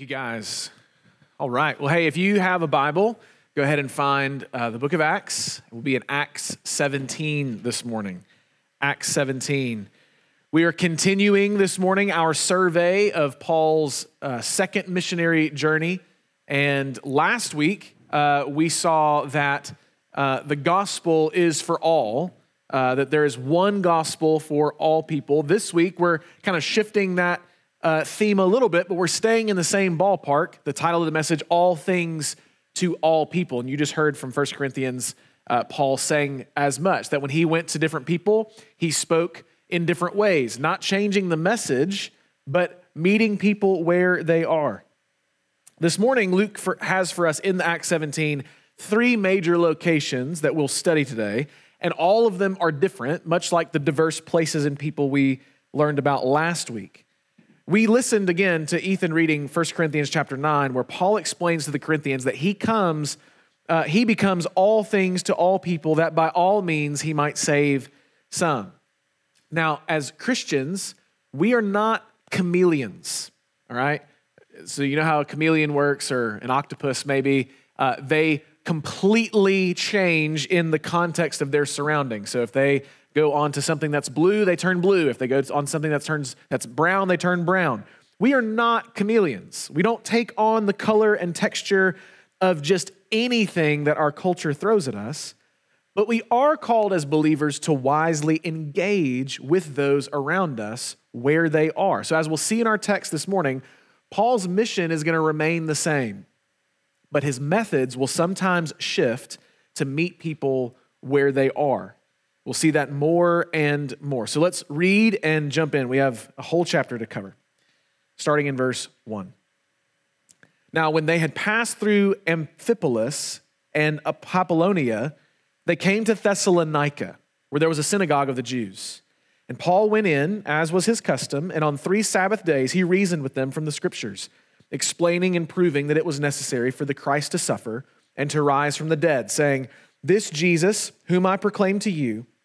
Thank you, guys. All right. Well, hey, if you have a Bible, go ahead and find the book of Acts. We'll be in Acts 17 this morning. Acts 17. We are continuing this morning our survey of Paul's second missionary journey. And last week, we saw that the gospel is for all, that there is one gospel for all people. This week, we're kind of shifting that theme a little bit, but we're staying in the same ballpark. The title of the message, All Things to All People. And you just heard from 1 Corinthians, Paul saying as much, that when he went to different people, he spoke in different ways, not changing the message, but meeting people where they are. This morning, Luke has for us in the Acts 17, three major locations that we'll study today, and all of them are different, much like the diverse places and people we learned about last week. We listened again to Ethan reading 1 Corinthians chapter 9, where Paul explains to the Corinthians that he becomes all things to all people, that by all means he might save some. Now, as Christians, we are not chameleons, all right? So you know how a chameleon works, or an octopus maybe. They completely change in the context of their surroundings. So if they go on to something that's blue, they turn blue. If they go on something that's brown, they turn brown. We are not chameleons. We don't take on the color and texture of just anything that our culture throws at us, but we are called as believers to wisely engage with those around us where they are. So as we'll see in our text this morning, Paul's mission is going to remain the same, but his methods will sometimes shift to meet people where they are. We'll see that more and more. So let's read and jump in. We have a whole chapter to cover, starting in verse 1. Now, when they had passed through Amphipolis and Apollonia, they came to Thessalonica, where there was a synagogue of the Jews. And Paul went in, as was his custom, and on 3 Sabbath days he reasoned with them from the Scriptures, explaining and proving that it was necessary for the Christ to suffer and to rise from the dead, saying, "This Jesus, whom I proclaim to you,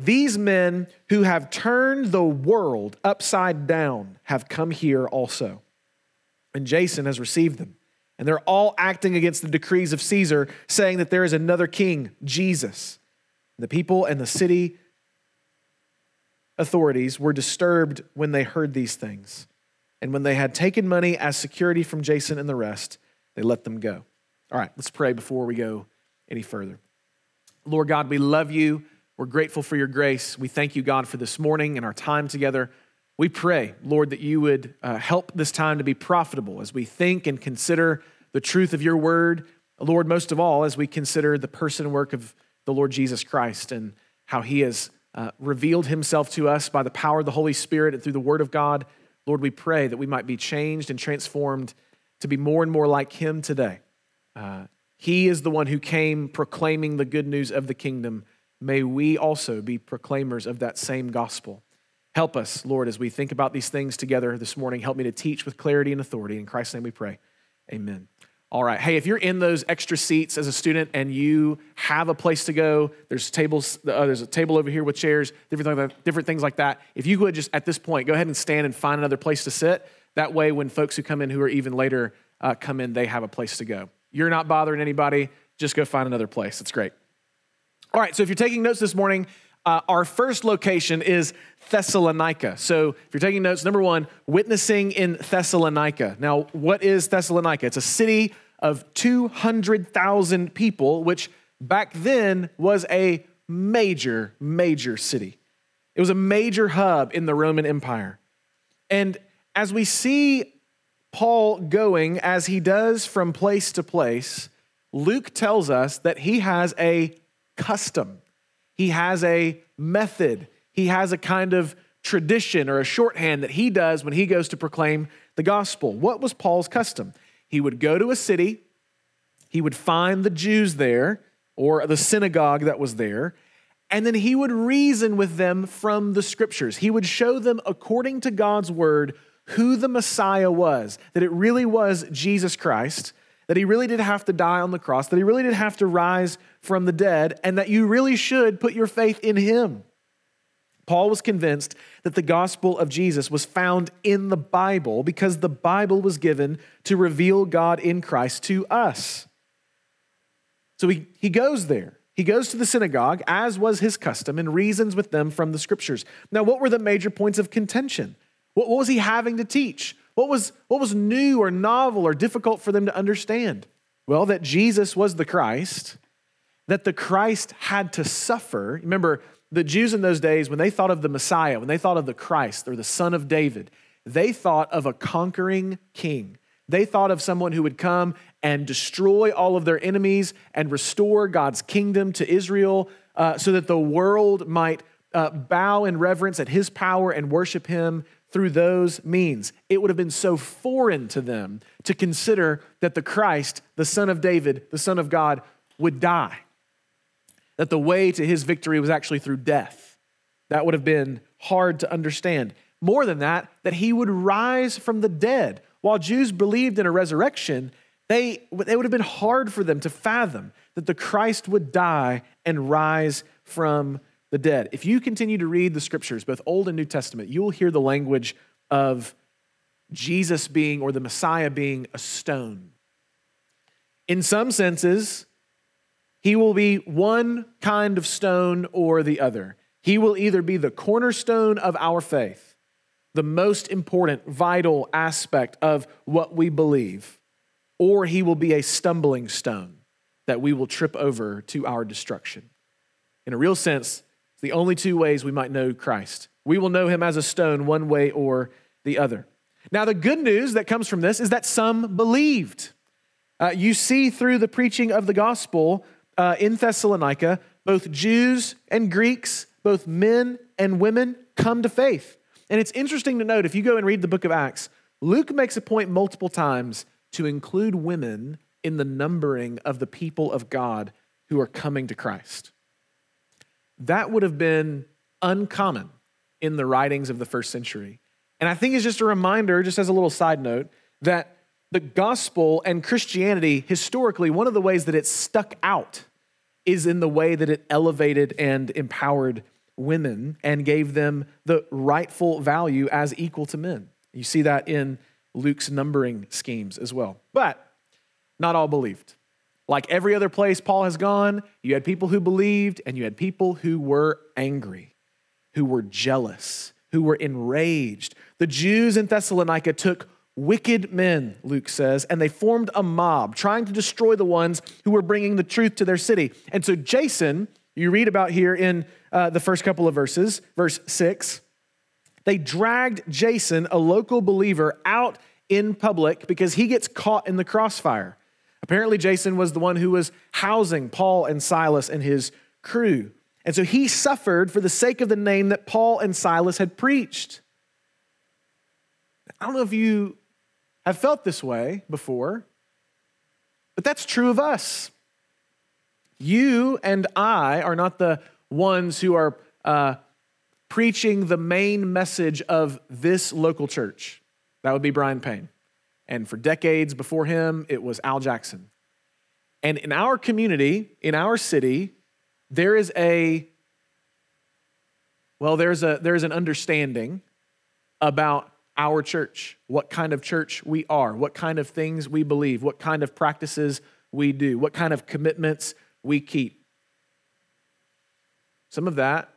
"These men who have turned the world upside down have come here also. And Jason has received them. And they're all acting against the decrees of Caesar, saying that there is another king, Jesus." The people and the city authorities were disturbed when they heard these things. And when they had taken money as security from Jason and the rest, they let them go. All right, let's pray before we go any further. Lord God, we love you. We're grateful for your grace. We thank you, God, for this morning and our time together. We pray, Lord, that you would help this time to be profitable as we think and consider the truth of your word. Lord, most of all, as we consider the person and work of the Lord Jesus Christ and how he has revealed himself to us by the power of the Holy Spirit and through the word of God. Lord, we pray that we might be changed and transformed to be more and more like him today. He is the one who came proclaiming the good news of the kingdom. May we also be proclaimers of that same gospel. Help us, Lord, as we think about these things together this morning. Help me to teach with clarity and authority. In Christ's name we pray, amen. All right, hey, if you're in those extra seats as a student and you have a place to go, there's a table over here with chairs, different things like that. If you would just, at this point, go ahead and stand and find another place to sit. That way, when folks who come in who are even later come in, they have a place to go. You're not bothering anybody. Just go find another place. It's great. All right, so if you're taking notes this morning, our first location is Thessalonica. So if you're taking notes, number one, witnessing in Thessalonica. Now, what is Thessalonica? It's a city of 200,000 people, which back then was a major, major city. It was a major hub in the Roman Empire. And as we see Paul going, as he does from place to place, Luke tells us that he has a custom. He has a method. He has a kind of tradition or a shorthand that he does when he goes to proclaim the gospel. What was Paul's custom? He would go to a city, He would find the Jews there or the synagogue that was there, and then he would reason with them from the scriptures. He would show them according to God's word who the Messiah was, that it really was Jesus Christ, that he really did have to die on the cross, that he really did have to rise from the dead, and that you really should put your faith in him. Paul was convinced that the gospel of Jesus was found in the Bible because the Bible was given to reveal God in Christ to us. So he goes there. He goes to the synagogue, as was his custom, and reasons with them from the scriptures. Now, what were the major points of contention? What was he having to teach? What was new or novel or difficult for them to understand? Well, that Jesus was the Christ, that the Christ had to suffer. Remember, the Jews in those days, when they thought of the Messiah, when they thought of the Christ or the Son of David, they thought of a conquering king. They thought of someone who would come and destroy all of their enemies and restore God's kingdom to Israel so that the world might bow in reverence at his power and worship him through those means. It would have been so foreign to them to consider that the Christ, the Son of David, the Son of God, would die, that the way to his victory was actually through death. That would have been hard to understand. More than that, that he would rise from the dead. While Jews believed in a resurrection, it would have been hard for them to fathom that the Christ would die and rise from the dead. If you continue to read the scriptures, both Old and New Testament, you will hear the language of Jesus being, or the Messiah being, a stone. In some senses, he will be one kind of stone or the other. He will either be the cornerstone of our faith, the most important, vital aspect of what we believe, or he will be a stumbling stone that we will trip over to our destruction. In a real sense, the only two ways we might know Christ. We will know him as a stone one way or the other. Now, the good news that comes from this is that some believed. You see through the preaching of the gospel in Thessalonica, both Jews and Greeks, both men and women come to faith. And it's interesting to note, if you go and read the book of Acts, Luke makes a point multiple times to include women in the numbering of the people of God who are coming to Christ. That would have been uncommon in the writings of the first century. And I think it's just a reminder, just as a little side note, that the gospel and Christianity, historically, one of the ways that it stuck out is in the way that it elevated and empowered women and gave them the rightful value as equal to men. You see that in Luke's numbering schemes as well. But not all believed. Like every other place Paul has gone, you had people who believed and you had people who were angry, who were jealous, who were enraged. The Jews in Thessalonica took wicked men, Luke says, and they formed a mob trying to destroy the ones who were bringing the truth to their city. And so Jason, you read about here in the first couple of verses, verse 6, they dragged Jason, a local believer, out in public because he gets caught in the crossfire. Apparently, Jason was the one who was housing Paul and Silas and his crew. And so he suffered for the sake of the name that Paul and Silas had preached. I don't know if you have felt this way before, but that's true of us. You and I are not the ones who are preaching the main message of this local church. That would be Brian Payne. And for decades before him, it was Al Jackson. And in our community, in our city, there's an understanding about our church, what kind of church we are, what kind of things we believe, what kind of practices we do, what kind of commitments we keep. Some of that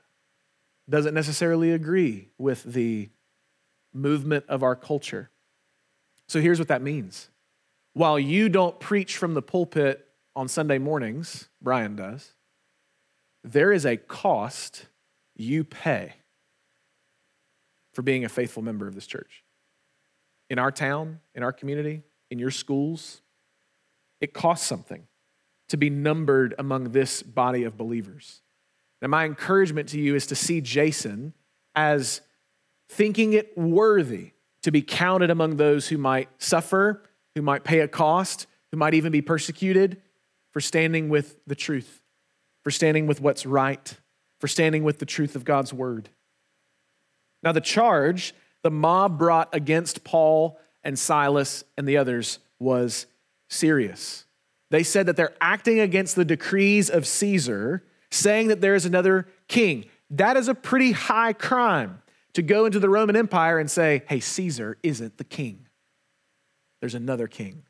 doesn't necessarily agree with the movement of our culture. So here's what that means. While you don't preach from the pulpit on Sunday mornings, Brian does, there is a cost you pay for being a faithful member of this church. In our town, in our community, in your schools, it costs something to be numbered among this body of believers. Now, my encouragement to you is to see Jason as thinking it worthy to be counted among those who might suffer, who might pay a cost, who might even be persecuted for standing with the truth, for standing with what's right, for standing with the truth of God's word. Now the charge the mob brought against Paul and Silas and the others was serious. They said that they're acting against the decrees of Caesar, saying that there is another king. That is a pretty high crime, to go into the Roman Empire and say, hey, Caesar isn't the king. There's another king.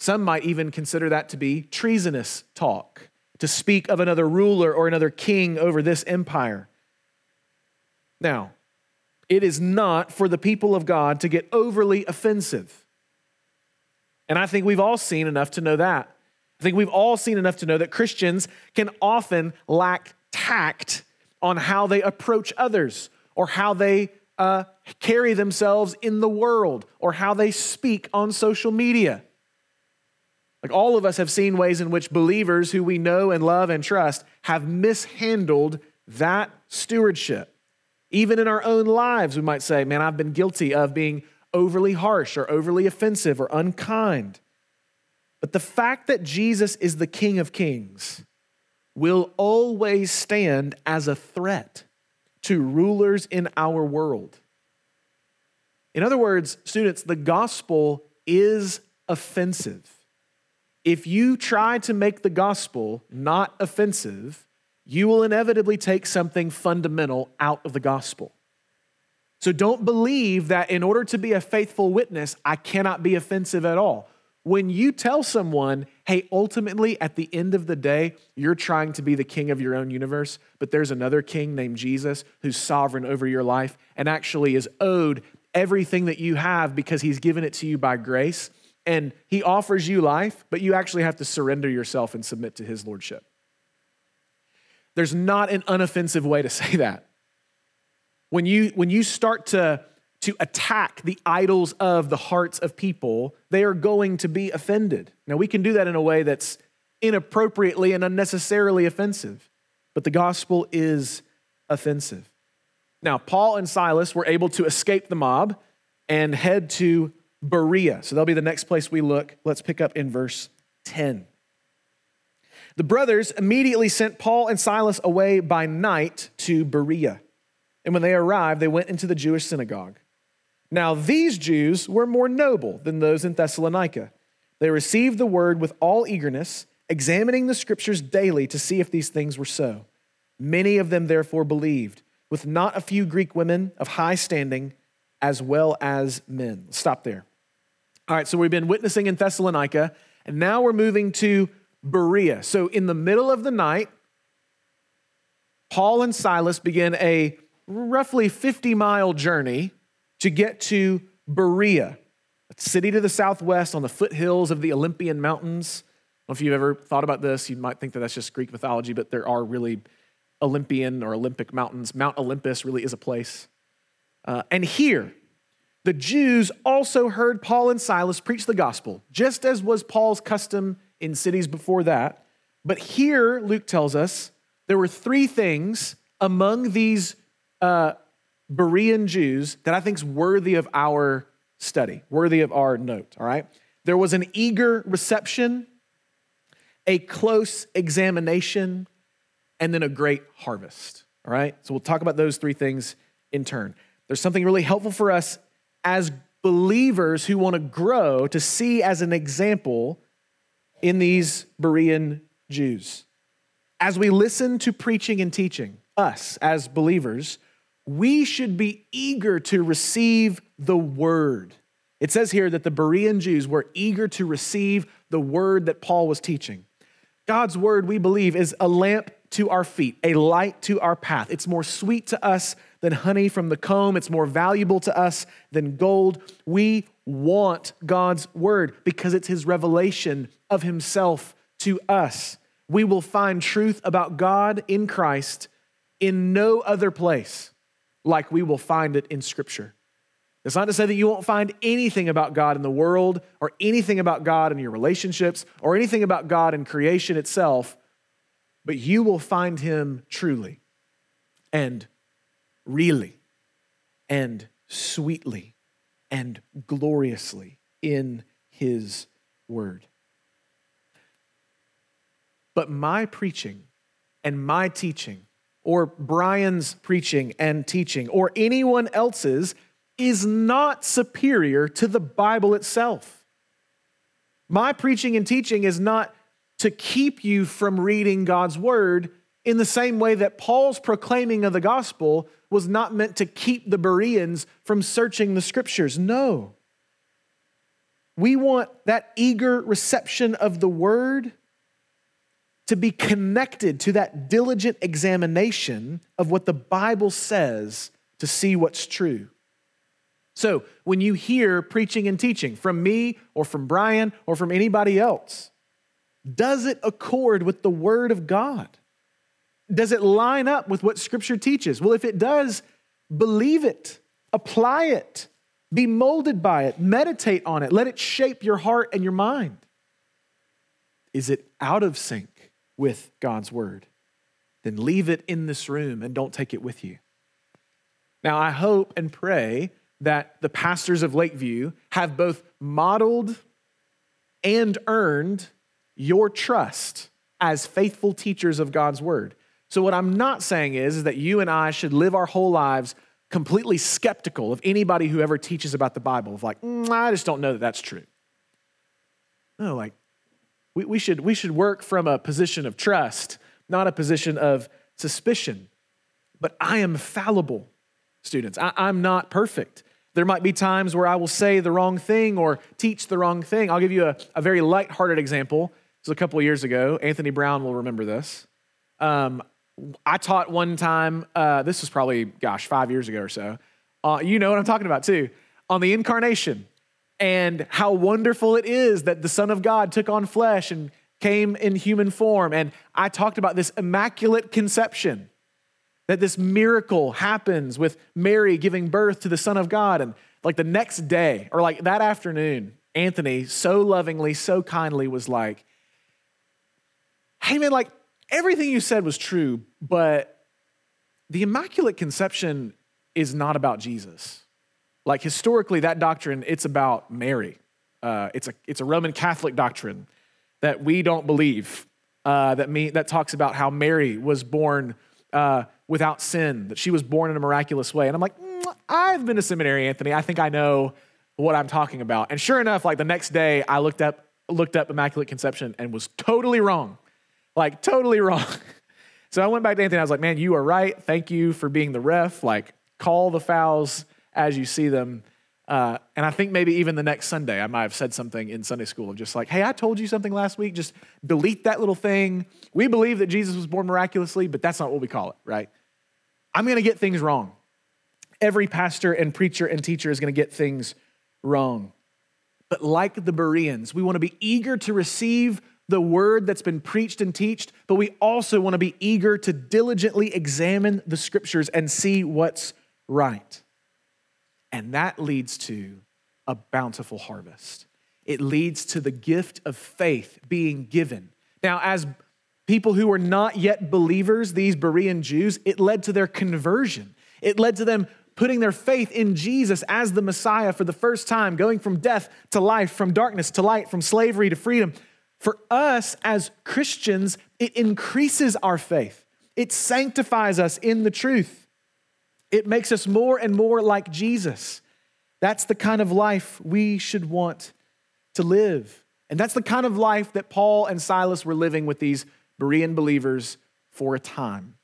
Some might even consider that to be treasonous talk, to speak of another ruler or another king over this empire. Now, it is not for the people of God to get overly offensive. And I think we've all seen enough to know that. I think we've all seen enough to know that Christians can often lack tact on how they approach others, or how they carry themselves in the world, or how they speak on social media. Like, all of us have seen ways in which believers who we know and love and trust have mishandled that stewardship. Even in our own lives, we might say, man, I've been guilty of being overly harsh or overly offensive or unkind. But the fact that Jesus is the King of Kings will always stand as a threat to rulers in our world. In other words, students, the gospel is offensive. If you try to make the gospel not offensive, you will inevitably take something fundamental out of the gospel. So don't believe that in order to be a faithful witness, I cannot be offensive at all. When you tell someone, hey, ultimately at the end of the day, you're trying to be the king of your own universe, but there's another king named Jesus who's sovereign over your life and actually is owed everything that you have because he's given it to you by grace. And he offers you life, but you actually have to surrender yourself and submit to his lordship. There's not an unoffensive way to say that. When you start to attack the idols of the hearts of people, they are going to be offended. Now, we can do that in a way that's inappropriately and unnecessarily offensive, but the gospel is offensive. Now, Paul and Silas were able to escape the mob and head to Berea. So that'll be the next place we look. Let's pick up in verse 10. The brothers immediately sent Paul and Silas away by night to Berea. And when they arrived, they went into the Jewish synagogue. Now these Jews were more noble than those in Thessalonica. They received the word with all eagerness, examining the scriptures daily to see if these things were so. Many of them therefore believed, with not a few Greek women of high standing, as well as men. Stop there. All right, so we've been witnessing in Thessalonica, and now we're moving to Berea. So in the middle of the night, Paul and Silas begin a roughly 50-mile journey to get to Berea, a city to the southwest on the foothills of the Olympian Mountains. I don't know if you've ever thought about this. You might think that that's just Greek mythology, but there are really Olympian or Olympic mountains. Mount Olympus really is a place. And here, the Jews also heard Paul and Silas preach the gospel, just as was Paul's custom in cities before that. But here, Luke tells us, there were three things among these Berean Jews that I think is worthy of our study, worthy of our note, all right? There was an eager reception, a close examination, and then a great harvest, all right? So we'll talk about those three things in turn. There's something really helpful for us as believers who want to grow to see as an example in these Berean Jews. As we listen to preaching and teaching, us as believers, we should be eager to receive the word. It says here that the Berean Jews were eager to receive the word that Paul was teaching. God's word, we believe, is a lamp to our feet, a light to our path. It's more sweet to us than honey from the comb. It's more valuable to us than gold. We want God's word because it's his revelation of himself to us. We will find truth about God in Christ in no other place like we will find it in Scripture. It's not to say that you won't find anything about God in the world or anything about God in your relationships or anything about God in creation itself, but you will find him truly and really and sweetly and gloriously in his word. But my preaching and my teaching, or Brian's preaching and teaching, or anyone else's, is not superior to the Bible itself. My preaching and teaching is not to keep you from reading God's word, in the same way that Paul's proclaiming of the gospel was not meant to keep the Bereans from searching the scriptures. No. We want that eager reception of the word to be connected to that diligent examination of what the Bible says to see what's true. So when you hear preaching and teaching from me or from Brian or from anybody else, does it accord with the word of God? Does it line up with what scripture teaches? Well, if it does, believe it, apply it, be molded by it, meditate on it, let it shape your heart and your mind. Is it out of sync with God's word? Then leave it in this room and don't take it with you. Now, I hope and pray that the pastors of Lakeview have both modeled and earned your trust as faithful teachers of God's word. So what I'm not saying is that you and I should live our whole lives completely skeptical of anybody who ever teaches about the Bible, of like, I just don't know that that's true. No, like we should work from a position of trust, not a position of suspicion. But I am fallible, students. I'm not perfect. There might be times where I will say the wrong thing or teach the wrong thing. I'll give you a very lighthearted example. This was a couple of years ago. Anthony Brown will remember this. I taught one time, this was probably, 5 years ago or so. You know what I'm talking about too, on the incarnation and how wonderful it is that the Son of God took on flesh and came in human form. And I talked about this Immaculate Conception, that this miracle happens with Mary giving birth to the Son of God. And like the next day or like that afternoon, Anthony so lovingly, so kindly was like, hey man, like everything you said was true, but the Immaculate Conception is not about Jesus. Like historically, that doctrine, it's about Mary. It's a Roman Catholic doctrine that we don't believe, that talks about how Mary was born without sin, that she was born in a miraculous way. And I'm like, I've been to seminary, Anthony. I think I know what I'm talking about. And sure enough, like the next day I looked up Immaculate Conception and was totally wrong. Like totally wrong. So I went back to Anthony and I was like, man, you are right. Thank you for being the ref. Like call the fouls as you see them. And I think maybe even the next Sunday, I might've said something in Sunday school of just like, hey, I told you something last week. Just delete that little thing. We believe that Jesus was born miraculously, but that's not what we call it, right? I'm going to get things wrong. Every pastor and preacher and teacher is going to get things wrong. But like the Bereans, we want to be eager to receive the word that's been preached and taught, but we also want to be eager to diligently examine the scriptures and see what's right. And that leads to a bountiful harvest. It leads to the gift of faith being given. Now, as people who were not yet believers, these Berean Jews, it led to their conversion. It led to them putting their faith in Jesus as the Messiah for the first time, going from death to life, from darkness to light, from slavery to freedom. For us as Christians, it increases our faith. It sanctifies us in the truth. It makes us more and more like Jesus. That's the kind of life we should want to live. And that's the kind of life that Paul and Silas were living with these Berean believers for a time.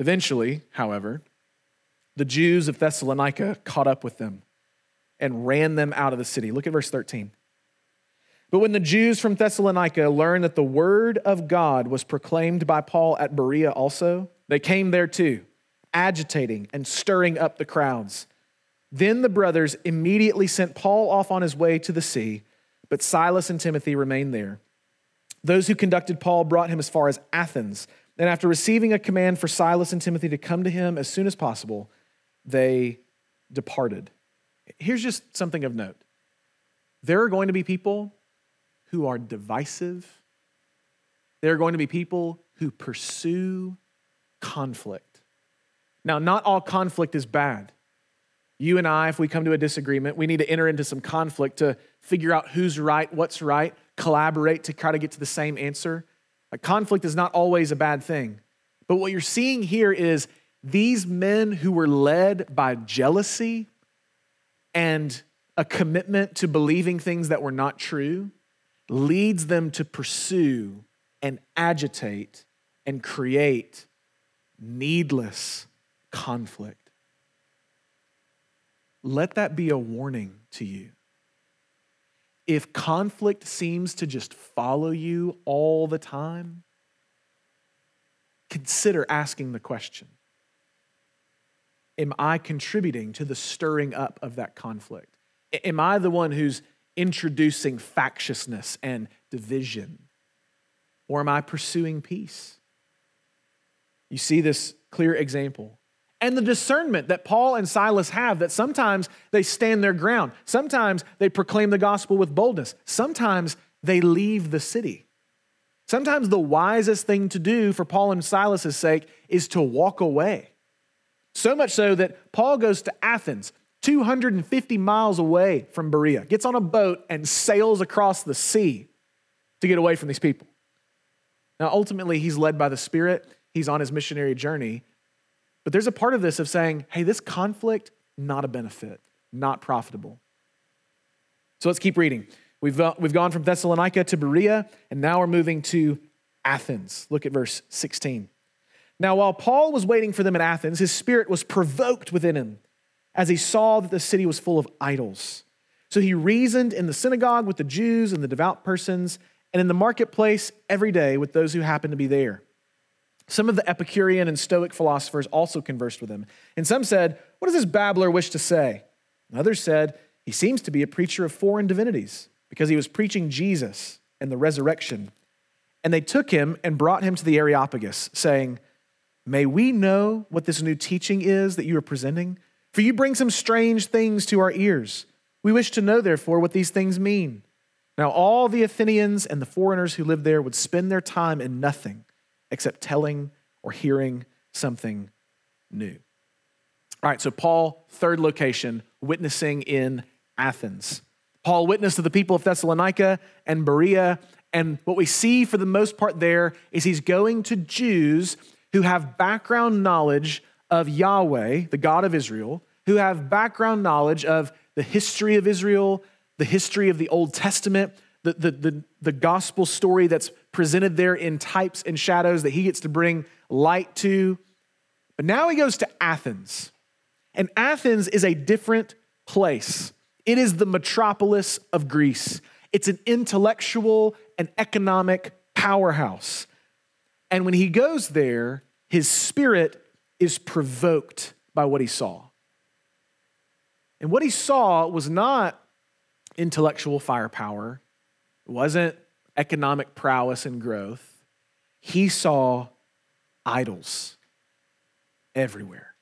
Eventually, however, the Jews of Thessalonica caught up with them and ran them out of the city. Look at verse 13. But when the Jews from Thessalonica learned that the word of God was proclaimed by Paul at Berea also, they came there too, agitating and stirring up the crowds. Then the brothers immediately sent Paul off on his way to the sea, but Silas and Timothy remained there. Those who conducted Paul brought him as far as Athens, and after receiving a command for Silas and Timothy to come to him as soon as possible, they departed. Here's just something of note. There are going to be people who are divisive. There are going to be people who pursue conflict. Now, not all conflict is bad. You and I, if we come to a disagreement, we need to enter into some conflict to figure out who's right, what's right, collaborate to try to get to the same answer. Like, conflict is not always a bad thing. But what you're seeing here is these men who were led by jealousy and a commitment to believing things that were not true leads them to pursue and agitate and create needless conflict. Let that be a warning to you. If conflict seems to just follow you all the time, consider asking the question, am I contributing to the stirring up of that conflict? Am I the one who's introducing factiousness and division? Or am I pursuing peace? You see this clear example. And the discernment that Paul and Silas have, that sometimes they stand their ground. Sometimes they proclaim the gospel with boldness. Sometimes they leave the city. Sometimes the wisest thing to do for Paul and Silas' sake is to walk away. So much so that Paul goes to Athens, 250 miles away from Berea, gets on a boat and sails across the sea to get away from these people. Now, ultimately, he's led by the Spirit. He's on his missionary journey. But there's a part of this of saying, hey, this conflict, not a benefit, not profitable. So let's keep reading. We've gone from Thessalonica to Berea, and now we're moving to Athens. Look at verse 16. Now, while Paul was waiting for them at Athens, his spirit was provoked within him as he saw that the city was full of idols. So he reasoned in the synagogue with the Jews and the devout persons, and in the marketplace every day with those who happened to be there. Some of the Epicurean and Stoic philosophers also conversed with him. And some said, what does this babbler wish to say? And others said, he seems to be a preacher of foreign divinities, because he was preaching Jesus and the resurrection. And they took him and brought him to the Areopagus, saying, may we know what this new teaching is that you are presenting? For you bring some strange things to our ears. We wish to know, therefore, what these things mean. Now all the Athenians and the foreigners who lived there would spend their time in nothing except telling or hearing something new. All right, so Paul, third location, witnessing in Athens. Paul witnessed to the people of Thessalonica and Berea, and what we see for the most part there is he's going to Jews who have background knowledge of Yahweh, the God of Israel, who have background knowledge of the history of Israel, the history of the Old Testament, the gospel story that's presented there in types and shadows that he gets to bring light to. But now he goes to Athens. And Athens is a different place. It is the metropolis of Greece. It's an intellectual and economic powerhouse. And when he goes there, his spirit is provoked by what he saw. And what he saw was not intellectual firepower. It wasn't economic prowess and growth. He saw idols everywhere.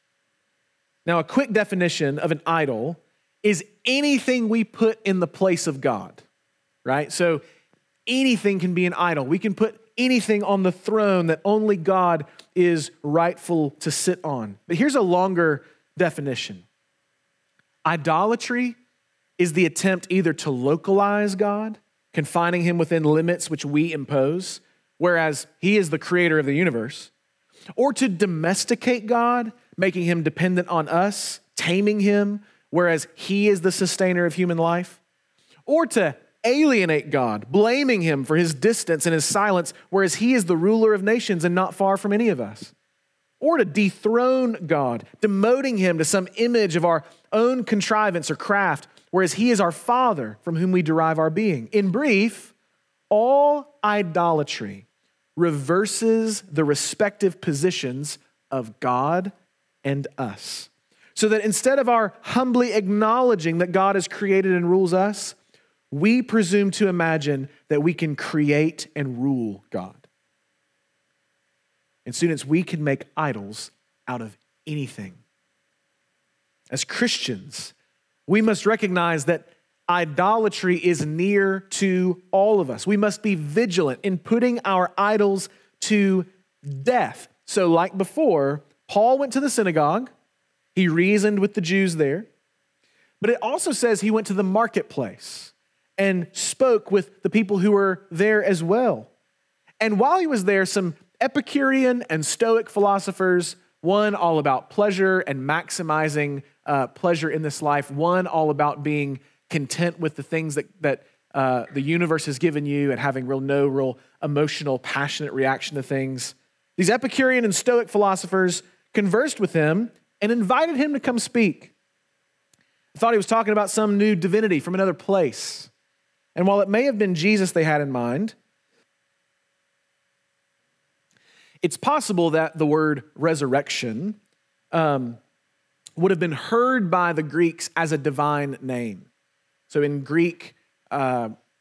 Now, a quick definition of an idol is anything we put in the place of God, right? So anything can be an idol. We can put anything on the throne that only God is rightful to sit on. But here's a longer definition. Idolatry is the attempt either to localize God, confining him within limits which we impose, whereas he is the creator of the universe, or to domesticate God, making him dependent on us, taming him, whereas he is the sustainer of human life, or to alienate God, blaming him for his distance and his silence, whereas he is the ruler of nations and not far from any of us, or to dethrone God, demoting him to some image of our own contrivance or craft, whereas he is our Father from whom we derive our being. In brief, all idolatry reverses the respective positions of God and us. So that instead of our humbly acknowledging that God has created and rules us, we presume to imagine that we can create and rule God. And students, we can make idols out of anything. As Christians, we must recognize that idolatry is near to all of us. We must be vigilant in putting our idols to death. So like before, Paul went to the synagogue. He reasoned with the Jews there. But it also says he went to the marketplace and spoke with the people who were there as well. And while he was there, some Epicurean and Stoic philosophers, one all about pleasure and maximizing pleasure in this life, one all about being content with the things that the universe has given you and having no real emotional, passionate reaction to things. These Epicurean and Stoic philosophers conversed with him and invited him to come speak. I thought he was talking about some new divinity from another place. And while it may have been Jesus they had in mind, it's possible that the word resurrection would have been heard by the Greeks as a divine name. So in Greek,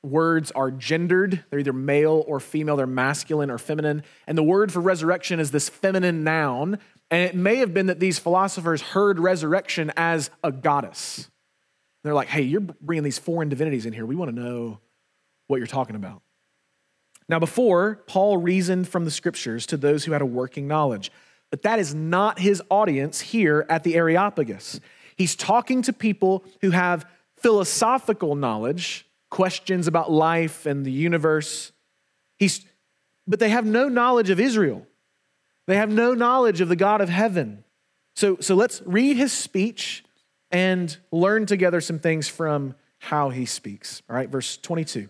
words are gendered. They're either male or female. They're masculine or feminine. And the word for resurrection is this feminine noun. And it may have been that these philosophers heard resurrection as a goddess. And they're like, hey, you're bringing these foreign divinities in here. We want to know what you're talking about. Now, before, Paul reasoned from the scriptures to those who had a working knowledge, but that is not his audience here at the Areopagus. He's talking to people who have philosophical knowledge, questions about life and the universe, but they have no knowledge of Israel. They have no knowledge of the God of heaven. So let's read his speech and learn together some things from how he speaks. All right, verse 22.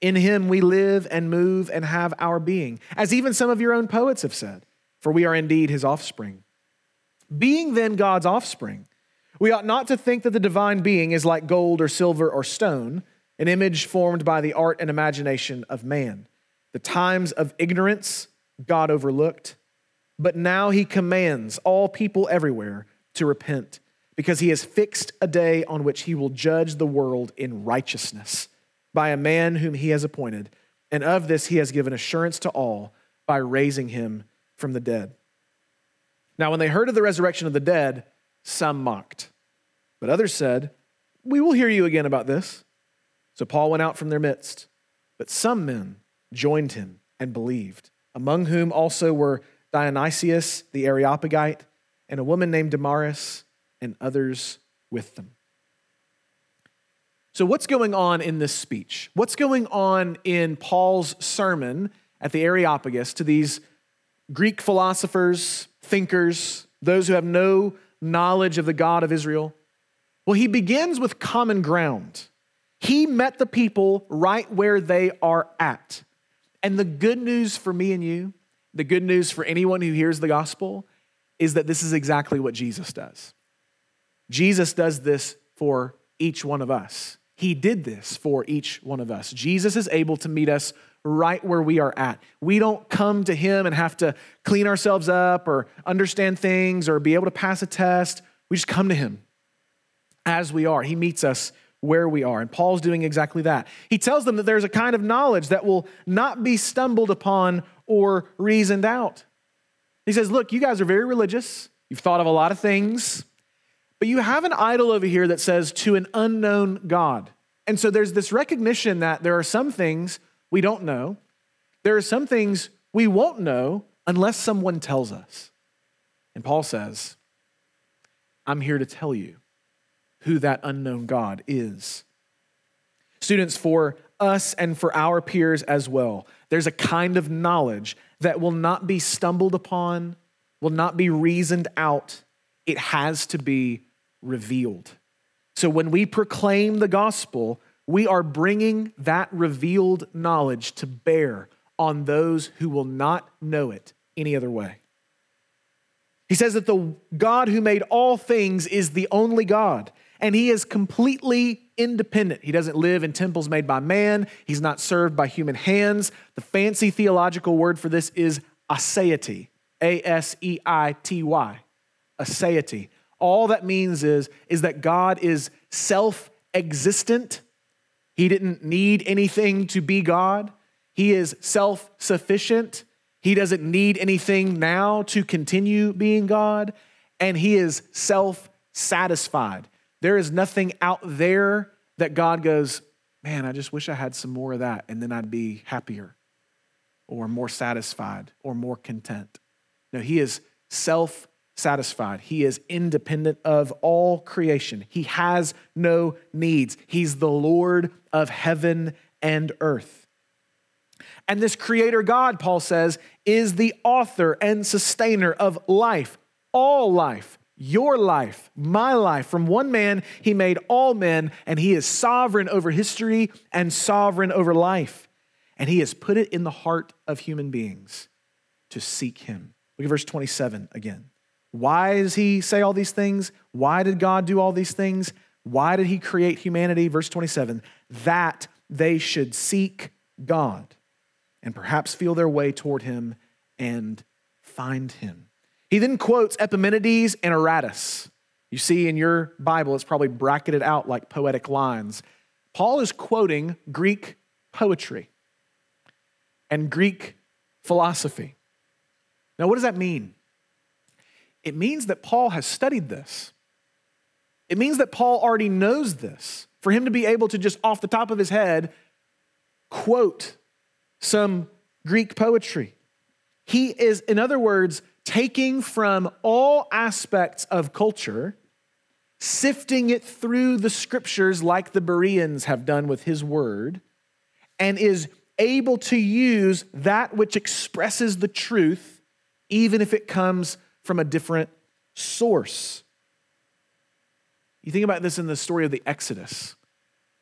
in him we live and move and have our being, as even some of your own poets have said, for we are indeed his offspring. Being then God's offspring, we ought not to think that the divine being is like gold or silver or stone, an image formed by the art and imagination of man. The times of ignorance God overlooked, but now he commands all people everywhere to repent, because he has fixed a day on which he will judge the world in righteousness by a man whom he has appointed, and of this he has given assurance to all by raising him from the dead." Now, when they heard of the resurrection of the dead, some mocked, but others said, "We will hear you again about this." So Paul went out from their midst, but some men joined him and believed, among whom also were Dionysius the Areopagite and a woman named Damaris, and others with them. So what's going on in this speech? What's going on in Paul's sermon at the Areopagus to these Greek philosophers, thinkers, those who have no knowledge of the God of Israel? Well, he begins with common ground. He met the people right where they are at. And the good news for me and you, the good news for anyone who hears the gospel, is that this is exactly what Jesus does. Jesus does this for each one of us. He did this for each one of us. Jesus is able to meet us right where we are at. We don't come to him and have to clean ourselves up or understand things or be able to pass a test. We just come to him as we are. He meets us where we are. And Paul's doing exactly that. He tells them that there's a kind of knowledge that will not be stumbled upon or reasoned out. He says, look, you guys are very religious. You've thought of a lot of things. But you have an idol over here that says, "To an unknown God." And so there's this recognition that there are some things we don't know. There are some things we won't know unless someone tells us. And Paul says, I'm here to tell you who that unknown God is. Students, for us and for our peers as well, there's a kind of knowledge that will not be stumbled upon, will not be reasoned out. It has to be revealed. So when we proclaim the gospel, we are bringing that revealed knowledge to bear on those who will not know it any other way. He says that the God who made all things is the only God, and he is completely independent. He doesn't live in temples made by man. He's not served by human hands. The fancy theological word for this is aseity, A-S-E-I-T-Y, aseity. All that means is that God is self-existent. He didn't need anything to be God. He is self-sufficient. He doesn't need anything now to continue being God. And he is self-satisfied. There is nothing out there that God goes, man, I just wish I had some more of that, and then I'd be happier or more satisfied or more content. No, he is self-satisfied. He is independent of all creation. He has no needs. He's the Lord of heaven and earth. And this creator God, Paul says, is the author and sustainer of life, all life. Your life, my life. From one man, he made all men, and he is sovereign over history and sovereign over life. And he has put it in the heart of human beings to seek him. Look at verse 27 again. Why does he say all these things? Why did God do all these things? Why did he create humanity? Verse 27, that they should seek God and perhaps feel their way toward him and find him. He then quotes Epimenides and Aratus. You see in your Bible, it's probably bracketed out like poetic lines. Paul is quoting Greek poetry and Greek philosophy. Now, what does that mean? It means that Paul has studied this. It means that Paul already knows this. For him to be able to just off the top of his head quote some Greek poetry. He is, in other words, taking from all aspects of culture, sifting it through the scriptures like the Bereans have done with his word, and is able to use that which expresses the truth, even if it comes from a different source. You think about this in the story of the Exodus,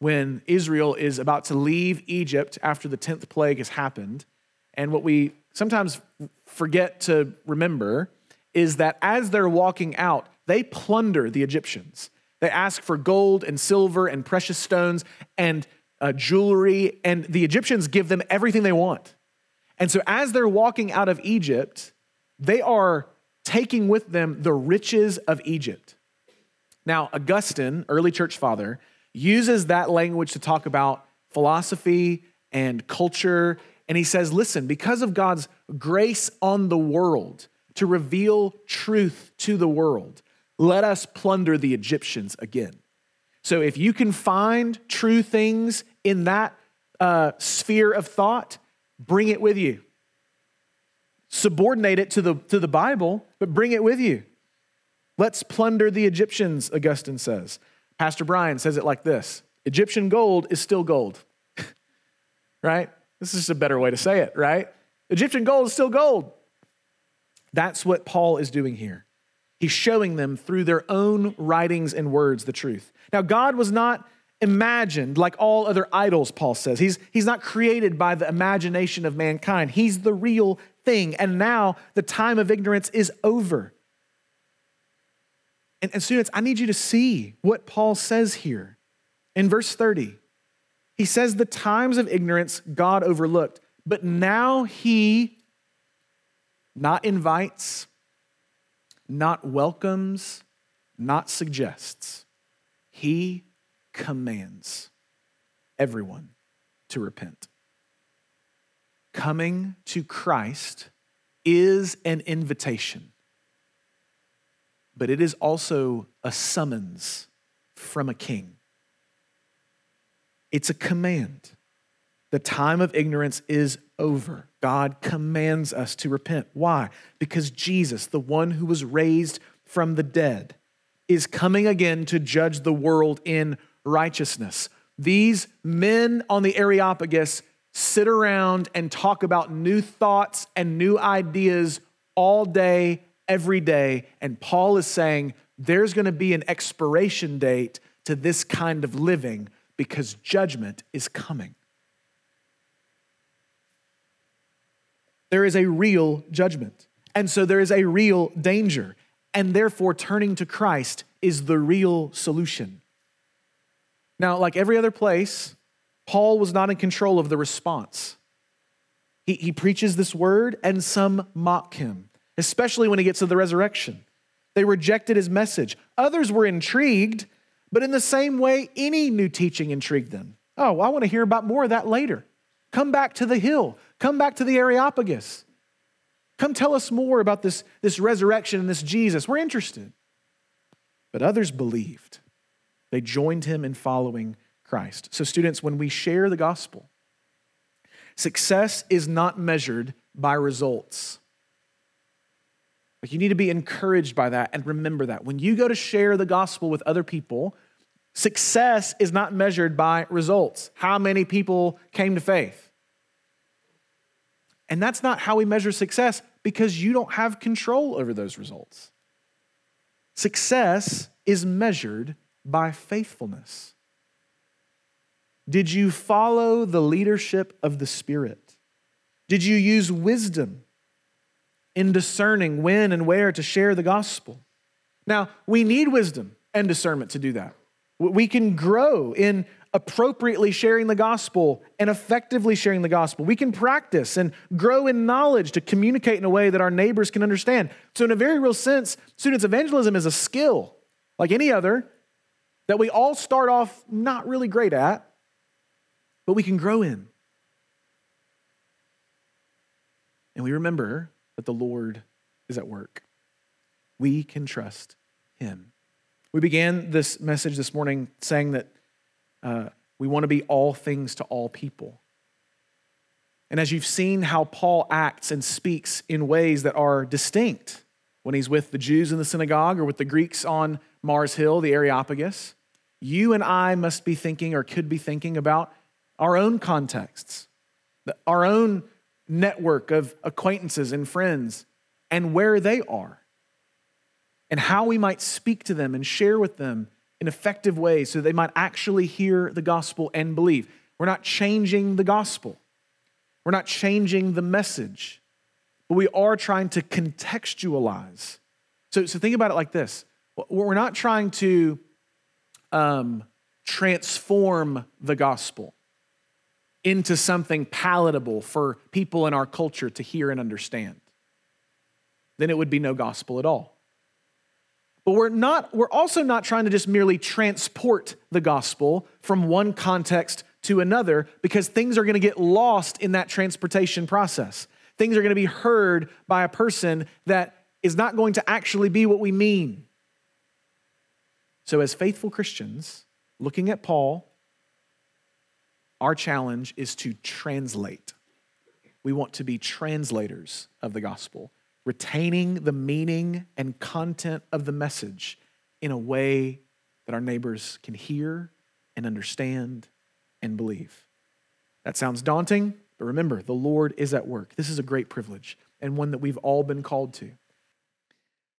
when Israel is about to leave Egypt after the 10th plague has happened, and what we sometimes forget to remember is that as they're walking out, they plunder the Egyptians. They ask for gold and silver and precious stones and jewelry, and the Egyptians give them everything they want. And so as they're walking out of Egypt, they are taking with them the riches of Egypt. Now, Augustine, early church father, uses that language to talk about philosophy and culture. And he says, listen, because of God's grace on the world to reveal truth to the world, let us plunder the Egyptians again. So if you can find true things in that sphere of thought, bring it with you. Subordinate it to the Bible, but bring it with you. Let's plunder the Egyptians, Augustine says. Pastor Brian says it like this: Egyptian gold is still gold, right? This is just a better way to say it, right? Egyptian gold is still gold. That's what Paul is doing here. He's showing them through their own writings and words the truth. Now, God was not imagined like all other idols, Paul says. He's not created by the imagination of mankind. He's the real thing. And now the time of ignorance is over. And students, I need you to see what Paul says here in verse 30. He says the times of ignorance God overlooked, but now he not invites, not welcomes, not suggests. He commands everyone to repent. Coming to Christ is an invitation, but it is also a summons from a king. It's a command. The time of ignorance is over. God commands us to repent. Why? Because Jesus, the one who was raised from the dead, is coming again to judge the world in righteousness. These men on the Areopagus sit around and talk about new thoughts and new ideas all day, every day. And Paul is saying there's going to be an expiration date to this kind of living. because judgment is coming. There is a real judgment. And so there is a real danger. And therefore, turning to Christ is the real solution. Now, like every other place, Paul was not in control of the response. He preaches this word and some mock him, especially when he gets to the resurrection. They rejected his message. Others were intrigued, but in the same way, any new teaching intrigued them. Oh, I want to hear about more of that later. Come back to the hill. Come back to the Areopagus. Come tell us more about this resurrection and this Jesus. We're interested. But others believed. They joined him in following Christ. So students, when we share the gospel, success is not measured by results. Like, you need to be encouraged by that and remember that. When you go to share the gospel with other people, success is not measured by results. How many people came to faith? And that's not how we measure success, because you don't have control over those results. Success is measured by faithfulness. Did you follow the leadership of the Spirit? Did you use wisdom in discerning when and where to share the gospel? Now, we need wisdom and discernment to do that. We can grow in appropriately sharing the gospel and effectively sharing the gospel. We can practice and grow in knowledge to communicate in a way that our neighbors can understand. So in a very real sense, students, evangelism is a skill like any other that we all start off not really great at, but we can grow in. And we remember that the Lord is at work. We can trust him. We began this message this morning saying that we want to be all things to all people. And as you've seen how Paul acts and speaks in ways that are distinct when he's with the Jews in the synagogue or with the Greeks on Mars Hill, the Areopagus, you and I must be thinking or could be thinking about our own contexts, our own network of acquaintances and friends, and where they are, and how we might speak to them and share with them in effective ways so they might actually hear the gospel and believe. We're not changing the gospel. We're not changing the message, but we are trying to contextualize. So think about it like this. We're not trying to transform the gospel into something palatable for people in our culture to hear and understand. Then it would be no gospel at all. But we're also not trying to just merely transport the gospel from one context to another, because things are going to get lost in that transportation process. Things are going to be heard by a person that is not going to actually be what we mean. So as faithful Christians, looking at Paul, our challenge is to translate. We want to be translators of the gospel, retaining the meaning and content of the message in a way that our neighbors can hear and understand and believe. That sounds daunting, but remember, the Lord is at work. This is a great privilege and one that we've all been called to.